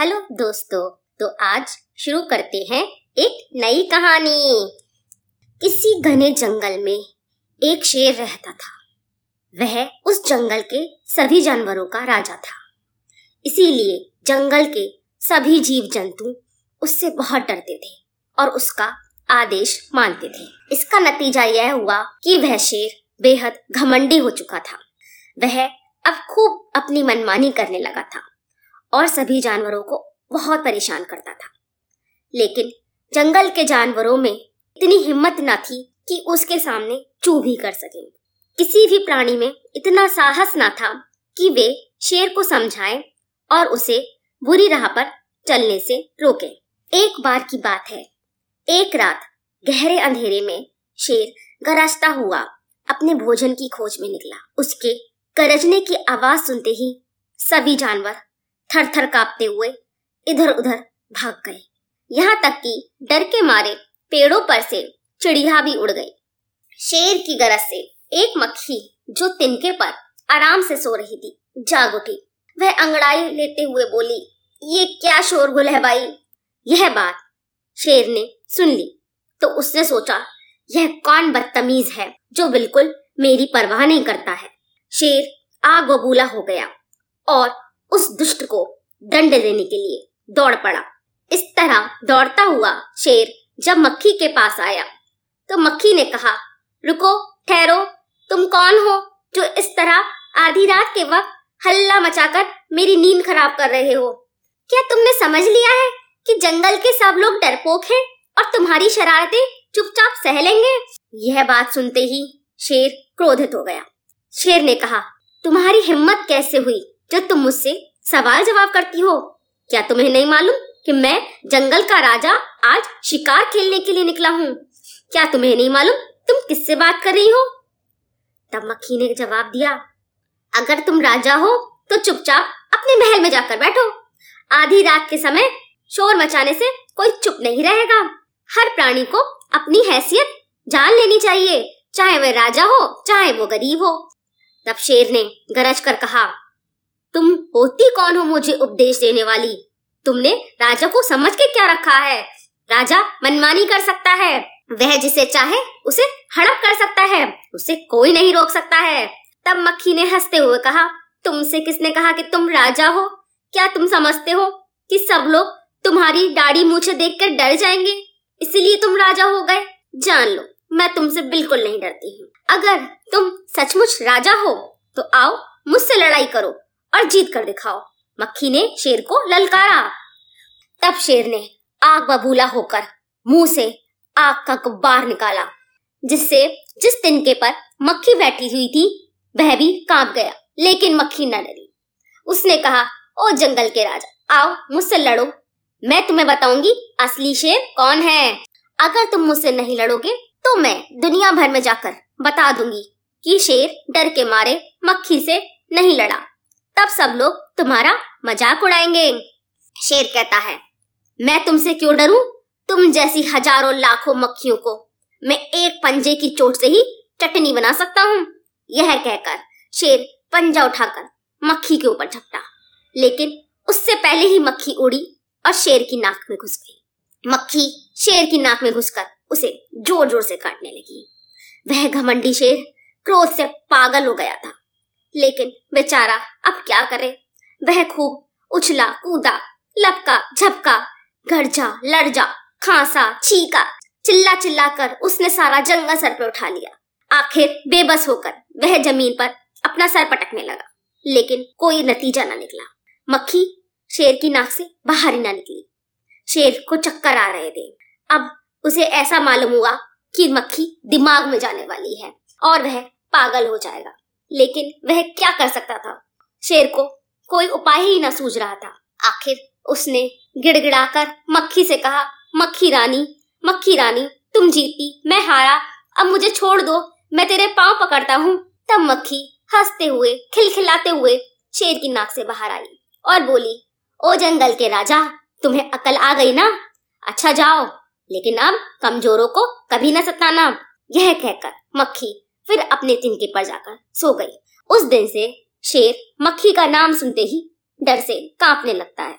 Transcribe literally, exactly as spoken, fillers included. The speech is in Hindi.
हेलो दोस्तों, तो आज शुरू करते हैं एक नई कहानी। किसी घने जंगल में एक शेर रहता था। वह उस जंगल के सभी जानवरों का राजा था, इसीलिए जंगल के सभी जीव जंतु उससे बहुत डरते थे और उसका आदेश मानते थे। इसका नतीजा यह हुआ कि वह शेर बेहद घमंडी हो चुका था। वह अब खूब अपनी मनमानी करने लगा था और सभी जानवरों को बहुत परेशान करता था, लेकिन जंगल के जानवरों में इतनी हिम्मत न थी कि उसके सामने चू भी कर सकें। किसी भी प्राणी में इतना साहस न था कि वे शेर को समझाएं और उसे बुरी राह पर चलने से रोकें। एक बार की बात है, एक रात गहरे अंधेरे में शेर गरजता हुआ अपने भोजन की खोज में निकला। उसके गरजने की आवाज सुनते ही सभी जानवर थर थर कांपते हुए इधर उधर भाग गए। यहाँ तक कि डर के मारे पेड़ों पर से चिड़िया भी उड़ गई। शेर की गरज से एक मक्खी, जो तिनके पर आराम से सो रही थी, जाग उठी। वह अंगड़ाई लेते हुए बोली, ये क्या शोरगुल है भाई। यह बात शेर ने सुन ली तो उसने सोचा, यह कौन बदतमीज है जो बिल्कुल मेरी परवाह नहीं करता है। शेर आग बबूला हो गया और उस दुष्ट को दंड देने के लिए दौड़ पड़ा। इस तरह दौड़ता हुआ शेर जब मक्खी के पास आया तो मक्खी ने कहा, रुको, ठहरो, तुम कौन हो जो इस तरह आधी रात के वक्त हल्ला मचाकर मेरी नींद खराब कर रहे हो। क्या तुमने समझ लिया है कि जंगल के सब लोग डरपोक हैं और तुम्हारी शरारतें चुपचाप सह लेंगे। यह बात सुनते ही शेर क्रोधित हो गया। शेर ने कहा, तुम्हारी हिम्मत कैसे हुई जो तुम मुझसे सवाल जवाब करती हो। क्या तुम्हें नहीं मालूम कि मैं जंगल का राजा आज शिकार खेलने के लिए निकला हूँ। क्या तुम्हें नहीं मालूम तुम किससे बात कर रही हो। तब मक्खी ने जवाब दिया, अगर तुम राजा हो तो चुपचाप अपने महल में जाकर बैठो। आधी रात के समय शोर मचाने से कोई चुप नहीं रहेगा। हर प्राणी को अपनी हैसियत जान लेनी चाहिए, चाहे वह राजा हो चाहे वो गरीब हो। तब शेर ने गरज कर कहा, तुम होती कौन हो मुझे उपदेश देने वाली। तुमने राजा को समझ के क्या रखा है। राजा मनमानी कर सकता है, वह जिसे चाहे उसे हड़प कर सकता है, उसे कोई नहीं रोक सकता है। तब मक्खी ने हंसते हुए कहा, तुमसे किसने कहा कि तुम राजा हो। क्या तुम समझते हो कि सब लोग तुम्हारी दाढ़ी मूछे देखकर डर जाएंगे, इसलिए तुम राजा हो गए। जान लो, मैं तुमसे बिल्कुल नहीं डरती हूँ। अगर तुम सचमुच राजा हो तो आओ मुझसे लड़ाई करो और जीत कर दिखाओ। मक्खी ने शेर को ललकारा। तब शेर ने आग बबूला होकर मुंह से आग का गुब्बार निकाला, जिससे जिस तिनके पर मक्खी बैठी हुई थी वह भी कांप गया, लेकिन मक्खी न डरी। उसने कहा, ओ जंगल के राजा, आओ मुझसे लड़ो, मैं तुम्हें बताऊंगी असली शेर कौन है। अगर तुम मुझसे नहीं लड़ोगे तो मैं दुनिया भर में जाकर बता दूंगी कि शेर डर के मारे मक्खी से नहीं लड़ा। तब सब लोग तुम्हारा मजाक उड़ाएंगे। शेर कहता है, मैं तुमसे क्यों डरूं? तुम जैसी हजारों लाखों मक्खियों को मैं एक पंजे की चोट से ही चटनी बना सकता हूं। यह कहकर शेर पंजा उठाकर मक्खी के ऊपर झपटा, लेकिन उससे पहले ही मक्खी उड़ी और शेर की नाक में घुस गई। मक्खी शेर की नाक में घुसकर उसे जोर जोर से काटने लगी। वह घमंडी शेर क्रोध से पागल हो गया था, लेकिन बेचारा अब क्या करे। वह खूब उछला कूदा, लपका झपका, गरजा लरजा, खांसा छीका, चिल्ला चिल्ला कर उसने सारा जंगल सर पर उठा लिया। आखिर बेबस होकर वह जमीन पर अपना सर पटकने लगा, लेकिन कोई नतीजा ना निकला। मक्खी शेर की नाक से बाहर ही ना निकली। शेर को चक्कर आ रहे थे। अब उसे ऐसा मालूम हुआ कि मक्खी दिमाग में जाने वाली है और वह पागल हो जाएगा, लेकिन वह क्या कर सकता था। शेर को कोई उपाय ही न सूझ रहा था। आखिर उसने गिड़गिड़ाकर मक्खी से कहा, मक्खी रानी, मक्खी रानी, तुम जीती मैं हारा, अब मुझे छोड़ दो, मैं तेरे पांव पकड़ता हूँ। तब मक्खी हंसते हुए खिलखिलाते हुए शेर की नाक से बाहर आई और बोली, ओ जंगल के राजा, तुम्हें अकल आ गई ना। अच्छा जाओ, लेकिन अब कमजोरों को कभी न सताना। यह कहकर मक्खी फिर अपने तिनके पर जाकर सो गई। उस दिन से शेर मक्खी का नाम सुनते ही डर से कांपने लगता है।